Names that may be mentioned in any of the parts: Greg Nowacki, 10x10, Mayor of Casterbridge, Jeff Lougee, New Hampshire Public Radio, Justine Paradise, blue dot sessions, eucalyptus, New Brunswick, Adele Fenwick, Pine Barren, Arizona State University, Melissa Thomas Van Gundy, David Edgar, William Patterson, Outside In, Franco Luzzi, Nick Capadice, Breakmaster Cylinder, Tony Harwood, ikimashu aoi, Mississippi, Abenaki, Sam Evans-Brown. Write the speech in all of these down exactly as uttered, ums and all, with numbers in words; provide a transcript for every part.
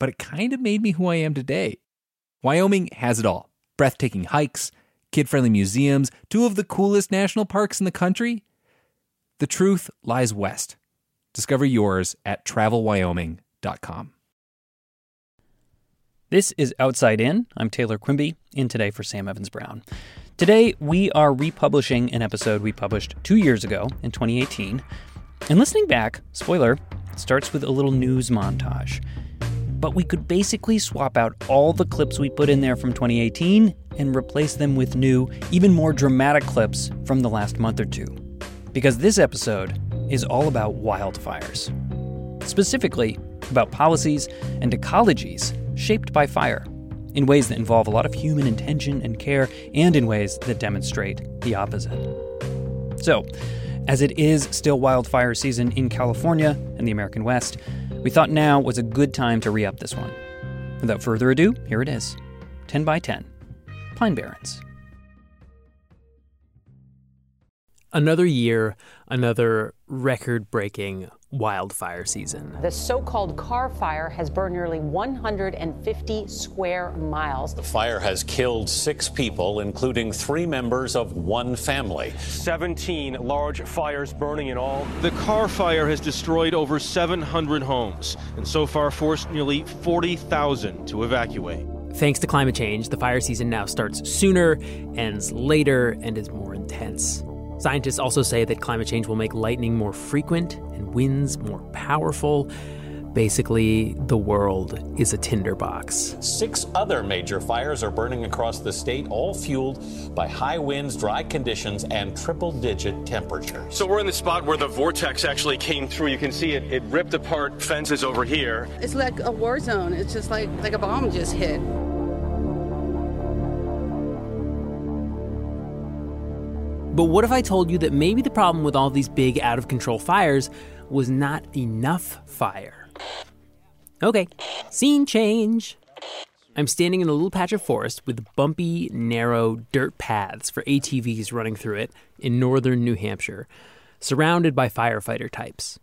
but it kind of made me who I am today. Wyoming has it all. Breathtaking hikes, kid-friendly museums, two of the coolest national parks in the country. The truth lies west. Discover yours at Travel Wyoming dot com. This is Outside In. I'm Taylor Quimby, in today for Sam Evans-Brown. Today, we are republishing an episode we published two years ago in twenty eighteen. And listening back, spoiler, it starts with a little news montage. But we could basically swap out all the clips we put in there from twenty eighteen and replace them with new, even more dramatic clips from the last month or two. Because this episode is all about wildfires, specifically about policies and ecologies shaped by fire, in ways that involve a lot of human intention and care, and in ways that demonstrate the opposite. So, as it is still wildfire season in California and the American West, we thought now was a good time to re-up this one. Without further ado, here it is, ten by ten, Pine Barrens. Another year, another record-breaking wildfire season. The so-called car fire has burned nearly one hundred fifty square miles. The fire has killed six people, including three members of one family. seventeen large fires burning in all. The car fire has destroyed over seven hundred homes and so far forced nearly forty thousand to evacuate. Thanks to climate change, the fire season now starts sooner, ends later, and is more intense. Scientists also say that climate change will make lightning more frequent and winds more powerful. Basically, the world is a tinderbox. Six other major fires are burning across the state, all fueled by high winds, dry conditions, and triple-digit temperatures. So we're in the spot where the vortex actually came through. You can see it, it ripped apart fences over here. It's like a war zone. It's just like, like a bomb just hit. But what if I told you that maybe the problem with all these big, out-of-control fires was not enough fire? Okay, scene change. I'm standing in a little patch of forest with bumpy, narrow dirt paths for A T Vs running through it in northern New Hampshire, surrounded by firefighter types.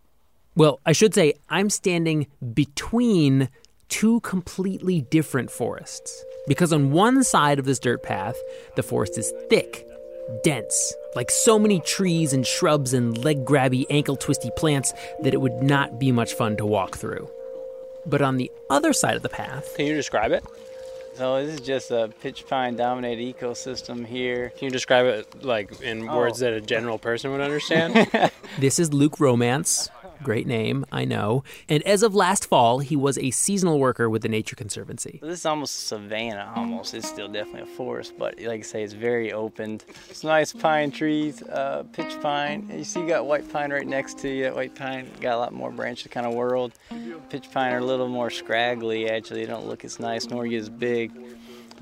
Well, I should say I'm standing between two completely different forests, because on one side of this dirt path, the forest is thick, dense, like so many trees and shrubs and leg-grabby, ankle-twisty plants that it would not be much fun to walk through. But on the other side of the path... Can you describe it? So this is just a pitch pine-dominated ecosystem here. Can you describe it, like, in oh. words that a general person would understand? This is Luke Romance. Great name, I know. And as of last fall, he was a seasonal worker with the Nature Conservancy. This is almost savanna, almost. It's still definitely a forest, but like I say, it's very open. It's nice pine trees, uh, pitch pine. You see you got white pine right next to you. That white pine got a lot more branches kind of whorled. Pitch pine are a little more scraggly, actually. They don't look as nice nor get as big,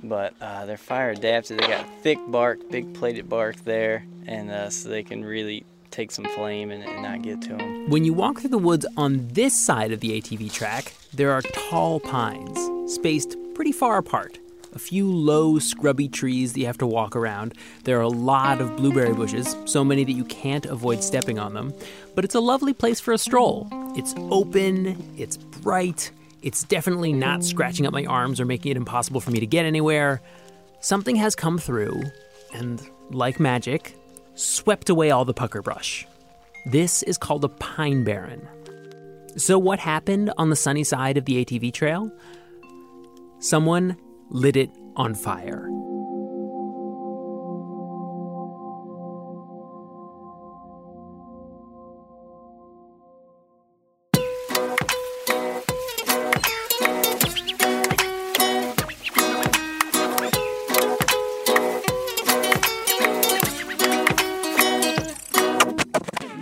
but uh, they're fire adapted. They got thick bark, big plated bark there, and uh, so they can really take some flame and, and not get to them. When you walk through the woods on this side of the A T V track, there are tall pines, spaced pretty far apart, a few low, scrubby trees that you have to walk around. There are a lot of blueberry bushes, so many that you can't avoid stepping on them. But it's a lovely place for a stroll. It's open, it's bright, it's definitely not scratching up my arms or making it impossible for me to get anywhere. Something has come through and, like magic, swept away all the pucker brush. This is called the Pine Barren. So what happened on the sunny side of the A T V trail? Someone lit it on fire.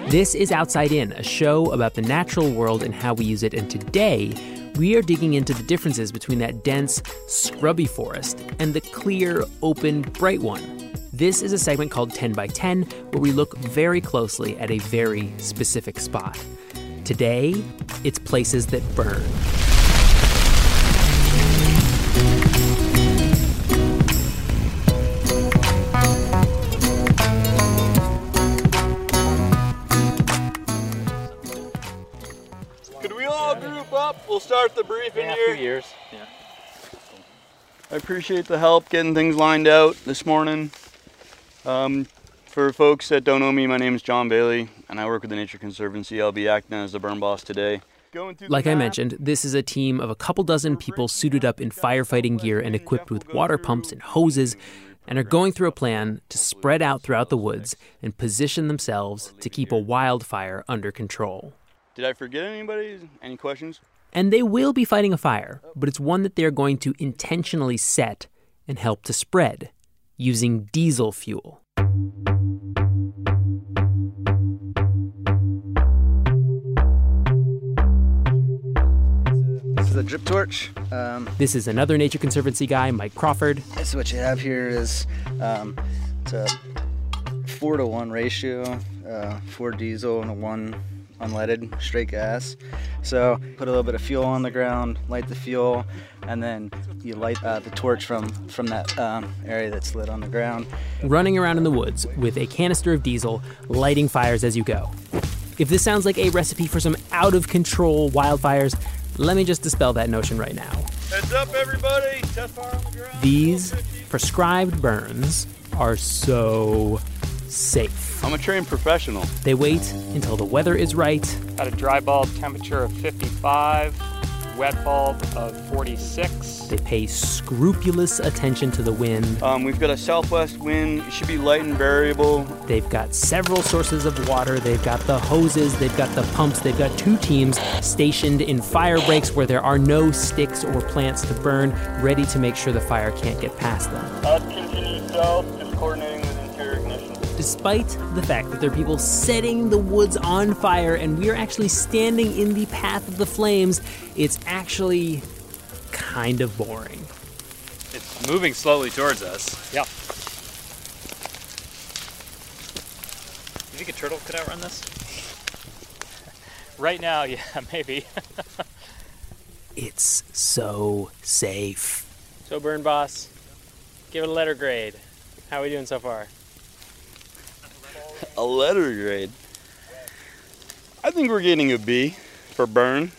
This is Outside In, a show about the natural world and how we use it. And today, we are digging into the differences between that dense, scrubby forest and the clear, open, bright one. This is a segment called ten by ten, where we look very closely at a very specific spot. Today, it's places that burn. We'll start the briefing yeah, here. Years. Yeah. I appreciate the help getting things lined out this morning. Um, for folks that don't know me, my name is John Bailey, and I work with the Nature Conservancy. I'll be acting as the burn boss today. Like I mentioned, this is a team of a couple dozen people suited up in firefighting gear and equipped with water pumps and hoses, and are going through a plan to spread out throughout the woods and position themselves to keep a wildfire under control. Did I forget anybody? Any questions? And they will be fighting a fire, but it's one that they're going to intentionally set and help to spread using diesel fuel. This is a drip torch. Um, this is another Nature Conservancy guy, Mike Crawford. So what you have here is um, it's a four to one ratio, uh, four diesel and a one unleaded, straight gas. So put a little bit of fuel on the ground, light the fuel, and then you light uh, the torch from, from that um, area that's lit on the ground. Running around in the woods with a canister of diesel, lighting fires as you go. If this sounds like a recipe for some out-of-control wildfires, let me just dispel that notion right now. Heads up, everybody! Test fire on the ground. These prescribed burns are so safe. I'm a trained professional. They wait until the weather is right. Got a dry bulb temperature of fifty-five, wet bulb of forty-six. They pay scrupulous attention to the wind. Um, we've got a southwest wind. It should be light and variable. They've got several sources of water. They've got the hoses. They've got the pumps. They've got two teams stationed in fire breaks where there are no sticks or plants to burn, ready to make sure the fire can't get past them. Up continues south, just coordinating with interior ignition. Despite the fact that there are people setting the woods on fire and we are actually standing in the path of the flames, it's actually kind of boring. It's moving slowly towards us. Yeah. You think a turtle could outrun this? Right now, yeah, maybe. It's so safe. So, Burn Boss, give it a letter grade. How are we doing so far? A letter grade. I think we're getting a B for burn.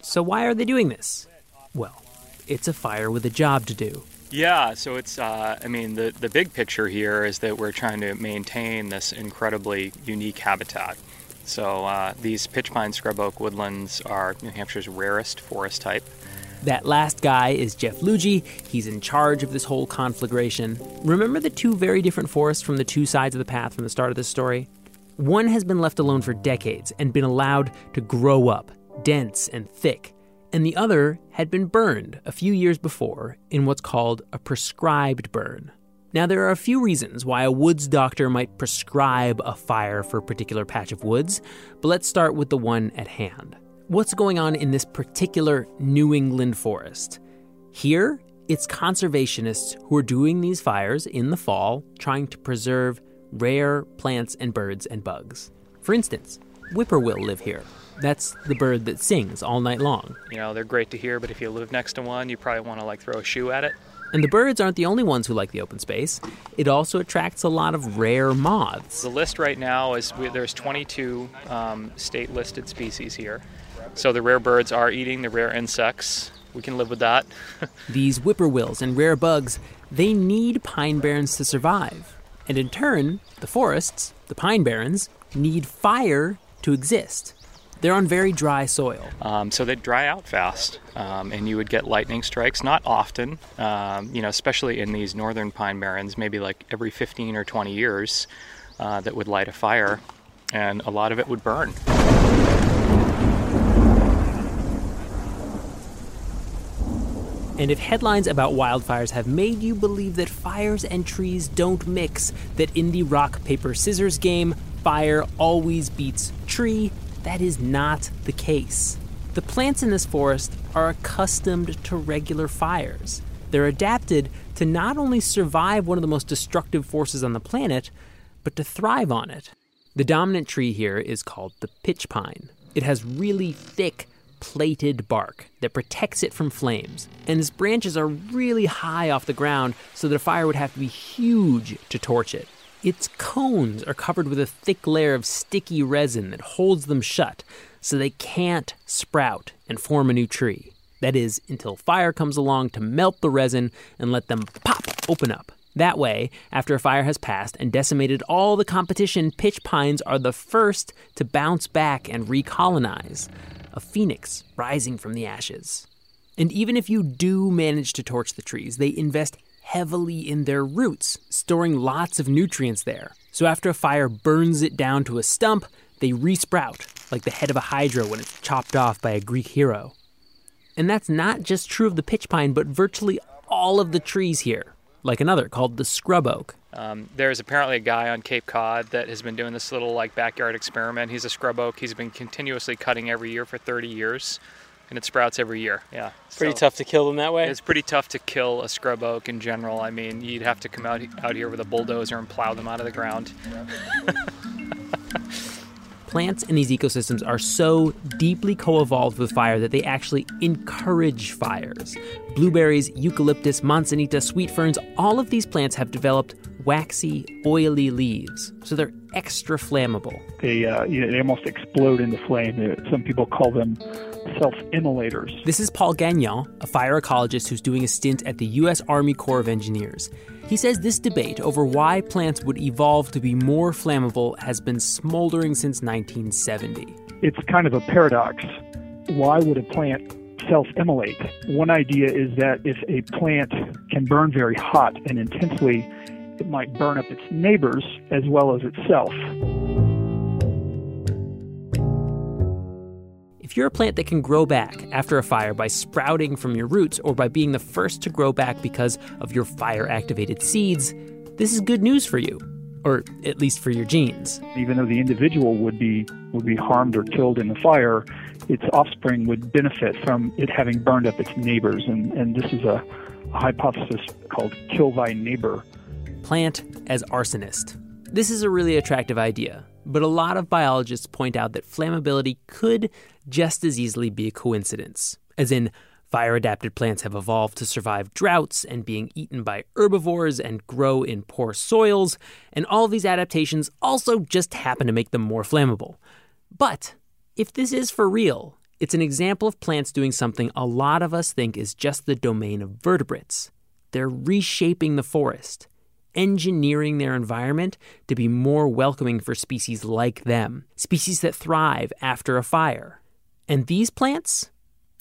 So why are they doing this? Well, it's a fire with a job to do. Yeah, so it's, uh, I mean, the, the big picture here is that we're trying to maintain this incredibly unique habitat. So uh, these pitch pine scrub oak woodlands are New Hampshire's rarest forest type. That last guy is Jeff Lougee. He's in charge of this whole conflagration. Remember the two very different forests from the two sides of the path from the start of this story? One has been left alone for decades and been allowed to grow up, dense and thick. And the other had been burned a few years before in what's called a prescribed burn. Now, there are a few reasons why a woods doctor might prescribe a fire for a particular patch of woods, but let's start with the one at hand. What's going on in this particular New England forest? Here, it's conservationists who are doing these fires in the fall, trying to preserve rare plants and birds and bugs. For instance, whippoorwill live here. That's the bird that sings all night long. You know, they're great to hear, but if you live next to one, you probably want to, like, throw a shoe at it. And the birds aren't the only ones who like the open space. It also attracts a lot of rare moths. The list right now is we, there's twenty-two um, state-listed species here. So the rare birds are eating the rare insects. We can live with that. These whippoorwills and rare bugs, they need pine barrens to survive. And in turn, the forests, the pine barrens, need fire to exist. They're on very dry soil. Um, so they dry out fast, um, and you would get lightning strikes, not often, um, you know, especially in these northern pine barrens, maybe like every fifteen or twenty years uh, that would light a fire, and a lot of it would burn. And if headlines about wildfires have made you believe that fires and trees don't mix, that in the rock, paper, scissors game, fire always beats tree, that is not the case. The plants in this forest are accustomed to regular fires. They're adapted to not only survive one of the most destructive forces on the planet, but to thrive on it. The dominant tree here is called the pitch pine. It has really thick, plated bark that protects it from flames, and its branches are really high off the ground, so that a fire would have to be huge to torch it. Its cones are covered with a thick layer of sticky resin that holds them shut, so they can't sprout and form a new tree. That is, until fire comes along to melt the resin and let them pop open up. That way, after a fire has passed and decimated all the competition, pitch pines are the first to bounce back and recolonize, a phoenix rising from the ashes. And even if you do manage to torch the trees, they invest heavily in their roots, storing lots of nutrients there. So after a fire burns it down to a stump, they re-sprout, like the head of a hydra when it's chopped off by a Greek hero. And that's not just true of the pitch pine, but virtually all of the trees here, like another called the scrub oak. Um, there's apparently a guy on Cape Cod that has been doing this little like backyard experiment. He's a scrub oak. He's been continuously cutting every year for thirty years. And it sprouts every year, yeah. Pretty so, tough to kill them that way? It's pretty tough to kill a scrub oak in general. I mean, you'd have to come out, out here with a bulldozer and plow them out of the ground. Plants in these ecosystems are so deeply co-evolved with fire that they actually encourage fires. Blueberries, eucalyptus, manzanita, sweet ferns, all of these plants have developed waxy, oily leaves, so they're extra flammable. They, uh, you know, they almost explode into flame. Some people call them self-immolators. This is Paul Gagnon, a fire ecologist who's doing a stint at the U S Army Corps of Engineers. He says this debate over why plants would evolve to be more flammable has been smoldering since nineteen seventy. It's kind of a paradox. Why would a plant self-immolate? One idea is that if a plant can burn very hot and intensely, it might burn up its neighbors as well as itself. If you're a plant that can grow back after a fire by sprouting from your roots or by being the first to grow back because of your fire-activated seeds, this is good news for you, or at least for your genes. Even though the individual would be would be harmed or killed in the fire, its offspring would benefit from it having burned up its neighbors, and, and this is a, a hypothesis called kill thy neighbor. Plant as arsonist. This is a really attractive idea, but a lot of biologists point out that flammability could just as easily be a coincidence, as in fire-adapted plants have evolved to survive droughts and being eaten by herbivores and grow in poor soils, and all these adaptations also just happen to make them more flammable. But if this is for real, it's an example of plants doing something a lot of us think is just the domain of vertebrates. They're reshaping the forest, engineering their environment to be more welcoming for species like them, species that thrive after a fire. And these plants,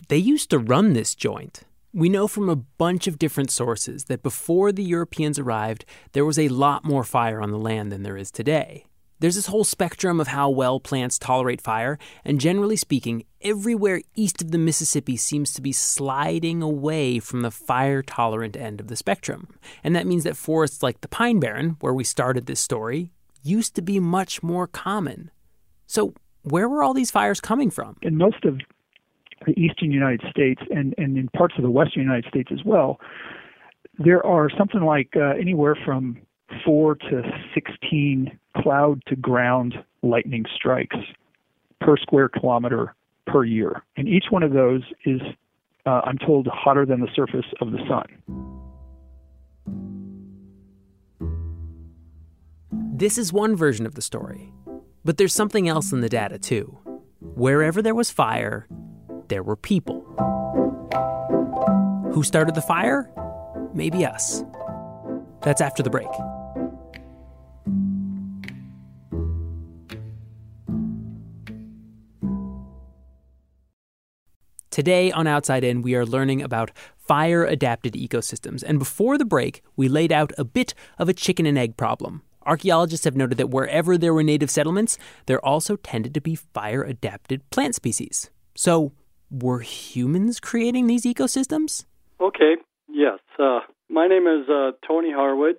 they used to run this joint. We know from a bunch of different sources that before the Europeans arrived, there was a lot more fire on the land than there is today. There's this whole spectrum of how well plants tolerate fire, and generally speaking, everywhere east of the Mississippi seems to be sliding away from the fire-tolerant end of the spectrum. And that means that forests like the Pine Barren, where we started this story, used to be much more common. So where were all these fires coming from? In most of the eastern United States, and, and in parts of the western United States as well, there are something like uh, anywhere from four to sixteen cloud-to-ground lightning strikes per square kilometer per year. And each one of those is, uh, I'm told, hotter than the surface of the sun. This is one version of the story, but there's something else in the data, too. Wherever there was fire, there were people. Who started the fire? Maybe us. That's after the break. Today on Outside In, we are learning about fire-adapted ecosystems. And before the break, we laid out a bit of a chicken and egg problem. Archaeologists have noted that wherever there were native settlements, there also tended to be fire-adapted plant species. So, were humans creating these ecosystems? Okay, yes. Uh, my name is uh, Tony Harwood.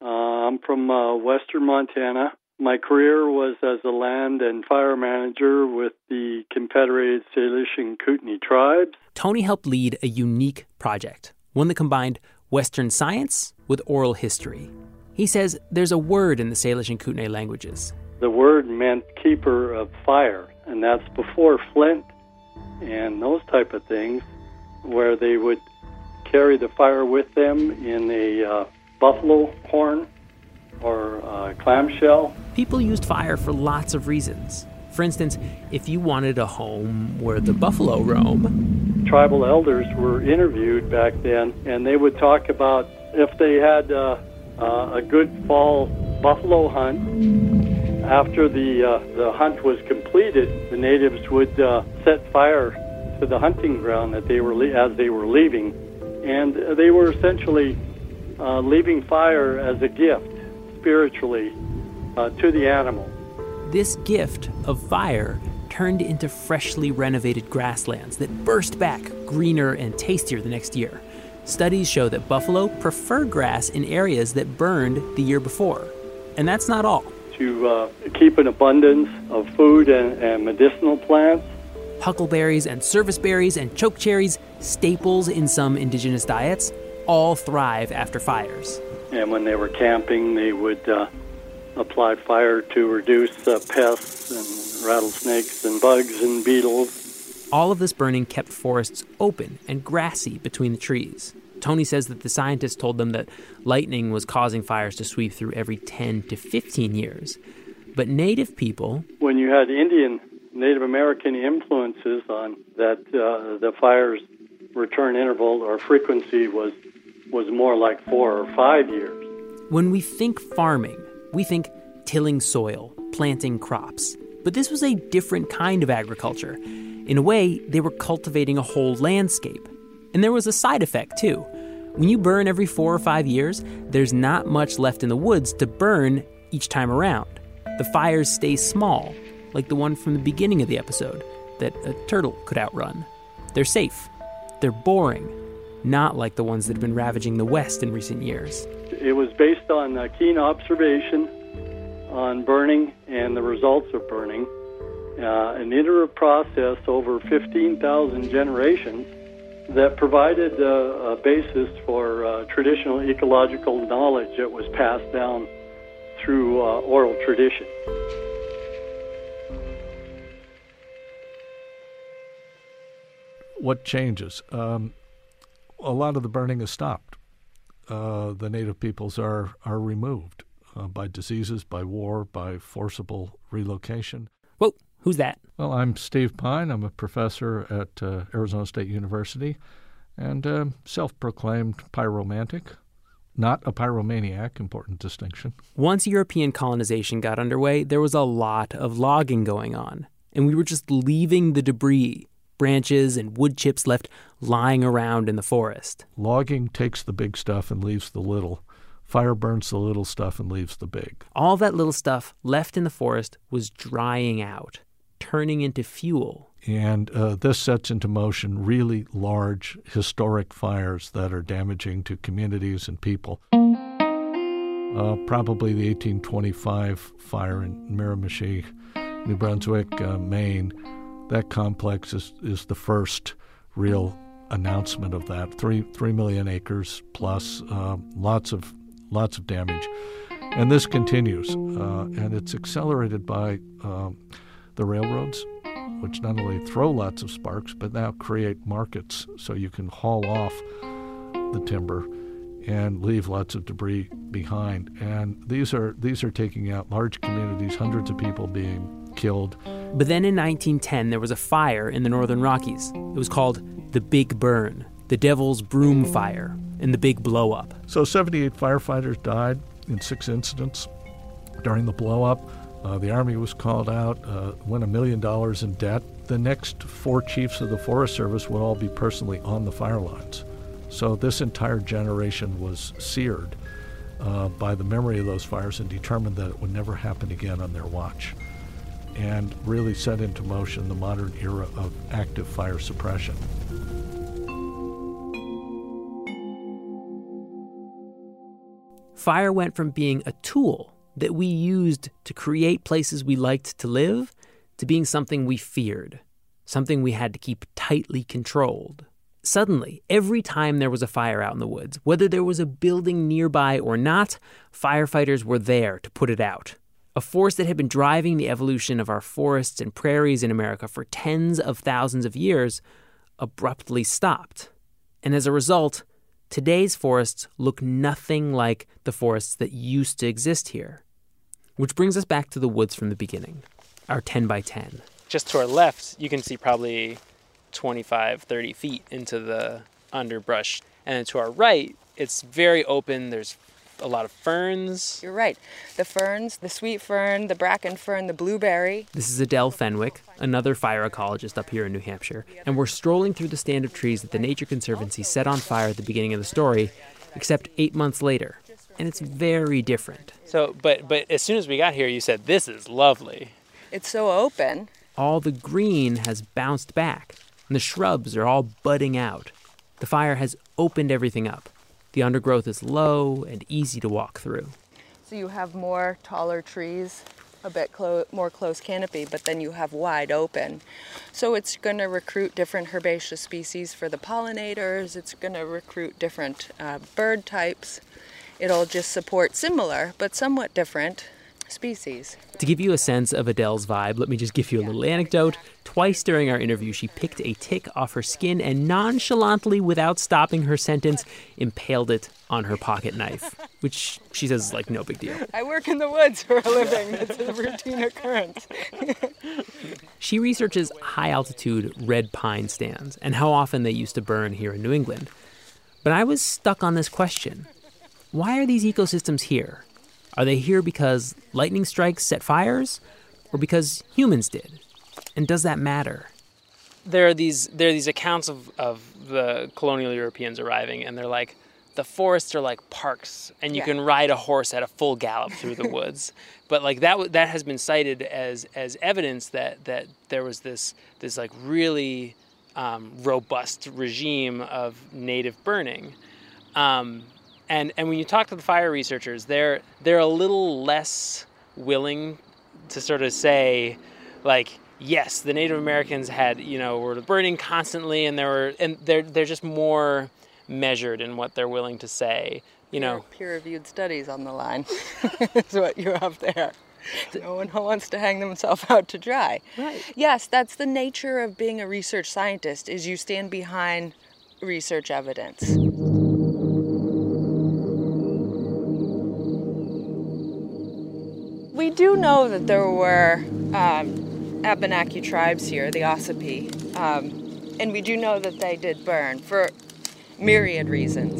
Uh, I'm from uh, western Montana. My career was as a land and fire manager with the Confederated Salish and Kootenai tribes. Tony helped lead a unique project, one that combined Western science with oral history. He says there's a word in the Salish and Kootenai languages. The word meant keeper of fire, and that's before flint and those type of things, where they would carry the fire with them in a uh, buffalo horn or a clamshell. People used fire for lots of reasons. For instance, if you wanted a home where the buffalo roam. Tribal elders were interviewed back then, and they would talk about if they had... Uh, Uh, a good fall buffalo hunt. After the uh, the hunt was completed, the natives would uh, set fire to the hunting ground that they were le- as they were leaving, and they were essentially uh, leaving fire as a gift, spiritually, uh, to the animal. This gift of fire turned into freshly renovated grasslands that burst back greener and tastier the next year. Studies show that buffalo prefer grass in areas that burned the year before. And that's not all. To uh, keep an abundance of food and, and medicinal plants. Huckleberries and serviceberries and chokecherries, staples in some indigenous diets, all thrive after fires. And when they were camping, they would uh, apply fire to reduce uh, pests and rattlesnakes and bugs and beetles. All of this burning kept forests open and grassy between the trees. Tony says that the scientists told them that lightning was causing fires to sweep through every ten to fifteen years. But native people... When you had Indian, Native American influences on that, uh, the fire's return interval or frequency was, was more like four or five years. When we think farming, we think tilling soil, planting crops. But this was a different kind of agriculture. In a way, they were cultivating a whole landscape. And there was a side effect, too. When you burn every four or five years, there's not much left in the woods to burn each time around. The fires stay small, like the one from the beginning of the episode that a turtle could outrun. They're safe. They're boring. Not like the ones that have been ravaging the West in recent years. It was based on a keen observation on burning and the results of burning. Uh, an iterative process over fifteen thousand generations that provided uh, a basis for uh, traditional ecological knowledge that was passed down through uh, oral tradition. What changes? Um, a lot of the burning is stopped. Uh, the native peoples are, are removed uh, by diseases, by war, by forcible relocation. Whoa. Who's that? Well, I'm Steve Pine. I'm a professor at uh, Arizona State University and um, self-proclaimed pyromantic, not a pyromaniac, important distinction. Once European colonization got underway, there was a lot of logging going on, and we were just leaving the debris, branches and wood chips left lying around in the forest. Logging takes the big stuff and leaves the little. Fire burns the little stuff and leaves the big. All that little stuff left in the forest was drying out, turning into fuel. And uh, this sets into motion really large historic fires that are damaging to communities and people. Uh, probably the eighteen twenty-five fire in Miramichi, New Brunswick, uh, Maine. That complex is, is the first real announcement of that. Three three million acres plus, uh, lots of lots of damage. And this continues, uh, and it's accelerated by um, the railroads which not only throw lots of sparks, but now create markets so you can haul off the timber and leave lots of debris behind. And these are these are taking out large communities, hundreds of people being killed. But then in nineteen ten, there was a fire in the Northern Rockies. It was called the Big Burn, the Devil's Broom Fire, and the Big Blow-Up. So seventy-eight firefighters died in six incidents during the blow-up. Uh, the Army was called out, uh, went a million dollars in debt. The next four chiefs of the Forest Service would all be personally on the fire lines. So this entire generation was seared uh, by the memory of those fires and determined that it would never happen again on their watch, and really set into motion the modern era of active fire suppression. Fire went from being a tool that we used to create places we liked to live to being something we feared, something we had to keep tightly controlled. Suddenly, every time there was a fire out in the woods, whether there was a building nearby or not, firefighters were there to put it out. A force that had been driving the evolution of our forests and prairies in America for tens of thousands of years abruptly stopped. And as a result, today's forests look nothing like the forests that used to exist here. Which brings us back to the woods from the beginning, our ten by ten. Just to our left, you can see probably twenty-five, thirty feet into the underbrush. And then to our right, it's very open. There's a lot of ferns. You're right. The ferns, the sweet fern, the bracken fern, the blueberry. This is Adele Fenwick, another fire ecologist up here in New Hampshire, and we're strolling through the stand of trees that the Nature Conservancy set on fire at the beginning of the story, except eight months later, and it's very different. So, but but as soon as we got here, you said, this is lovely. It's so open. All the green has bounced back, and the shrubs are all budding out. The fire has opened everything up. The undergrowth is low and easy to walk through. So you have more taller trees, a bit clo- more close canopy, but then you have wide open. So it's going to recruit different herbaceous species for the pollinators. It's going to recruit different uh, bird types. It'll just support similar but somewhat different species. To give you a sense of Adele's vibe, let me just give you a little anecdote. Twice during our interview, she picked a tick off her skin and nonchalantly, without stopping her sentence, impaled it on her pocket knife, which she says is like no big deal. I work in the woods for a living. It's a routine occurrence. She researches high-altitude red pine stands and how often they used to burn here in New England. But I was stuck on this question. Why are these ecosystems here? Are they here because lightning strikes set fires or because humans did? And does that matter? There are these there are these accounts of, of the colonial Europeans arriving, and they're like, the forests are like parks, and you yeah. can ride a horse at a full gallop through the woods. But like that that has been cited as as evidence that that there was this this like really um, robust regime of native burning. Um And and when you talk to the fire researchers, they're they're a little less willing to sort of say, like, yes, the Native Americans had, you know, were burning constantly, and they were and they're they're just more measured in what they're willing to say, you know. Peer-reviewed studies on the line is what you have there. No one wants to hang themselves out to dry. Right. Yes, that's the nature of being a research scientist, is you stand behind research evidence. We do know that there were um, Abenaki tribes here, the Ossipee, um, and we do know that they did burn for myriad reasons.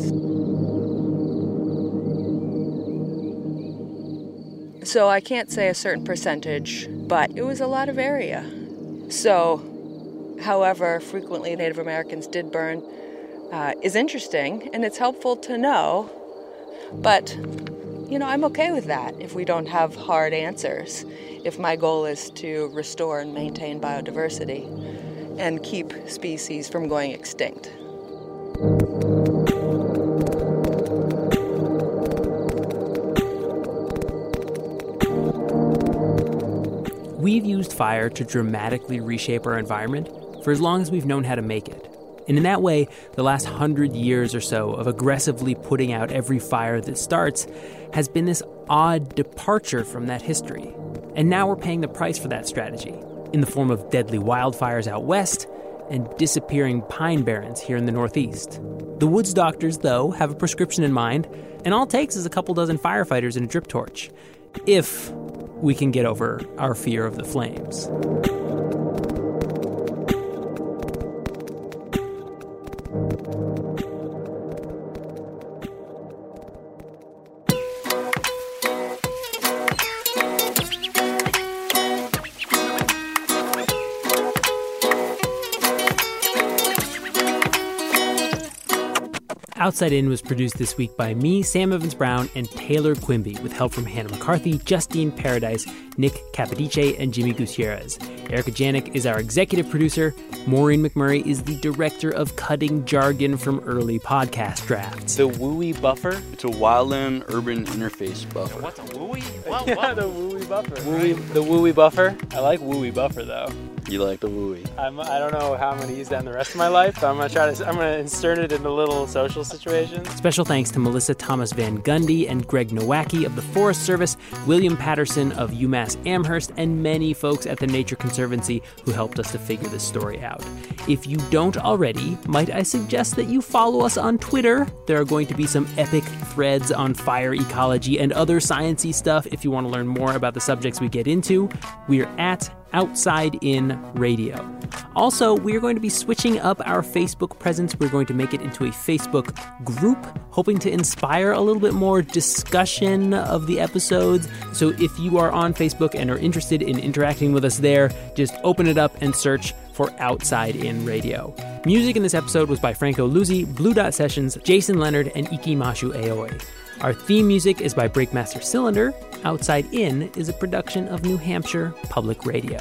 So I can't say a certain percentage, but it was a lot of area. So, however frequently Native Americans did burn uh, is interesting, and it's helpful to know, but you know, I'm okay with that if we don't have hard answers, if my goal is to restore and maintain biodiversity and keep species from going extinct. We've used fire to dramatically reshape our environment for as long as we've known how to make it. And in that way, the last hundred years or so of aggressively putting out every fire that starts has been this odd departure from that history. And now we're paying the price for that strategy. in the form of deadly wildfires out west and disappearing pine barrens here in the northeast. The woods doctors, though, have a prescription in mind, and all it takes is a couple dozen firefighters and a drip torch, if we can get over our fear of the flames. Outside In was produced this week by me, Sam Evans-Brown, and Taylor Quimby, with help from Hannah McCarthy, Justine Paradise, Nick Capadice, and Jimmy Gutierrez. Erica Janik is our executive producer. Maureen McMurray is the director of cutting jargon from early podcast drafts. The WUI buffer? It's a wildland urban interface buffer. What's a WUI? What, what? Yeah, the WUI buffer. WUI, right? The WUI buffer? I like WUI buffer, though. You like the WUI? I'm, I don't know how I'm going to use that in the rest of my life, but I'm going to try to. I'm going to insert it into little social situations. Special thanks to Melissa Thomas Van Gundy and Greg Nowacki of the Forest Service, William Patterson of UMass Amherst, and many folks at the Nature Conservancy who helped us to figure this story out. If you don't already, might I suggest that you follow us on Twitter? There are going to be some epic threads on fire ecology and other science-y stuff if you want to learn more about the subjects we get into. We're at Outside In Radio. Also, we are going to be switching up our Facebook presence. We're going to make it into a Facebook group, hoping to inspire a little bit more discussion of the episodes. So if you are on Facebook and are interested in interacting with us there, just open it up and search for Outside In Radio. Music in this episode was by Franco Luzzi, Blue Dot Sessions, Jason Leonard, and Ikimashu Aoi. Our theme music is by Breakmaster Cylinder. Outside In is a production of New Hampshire Public Radio.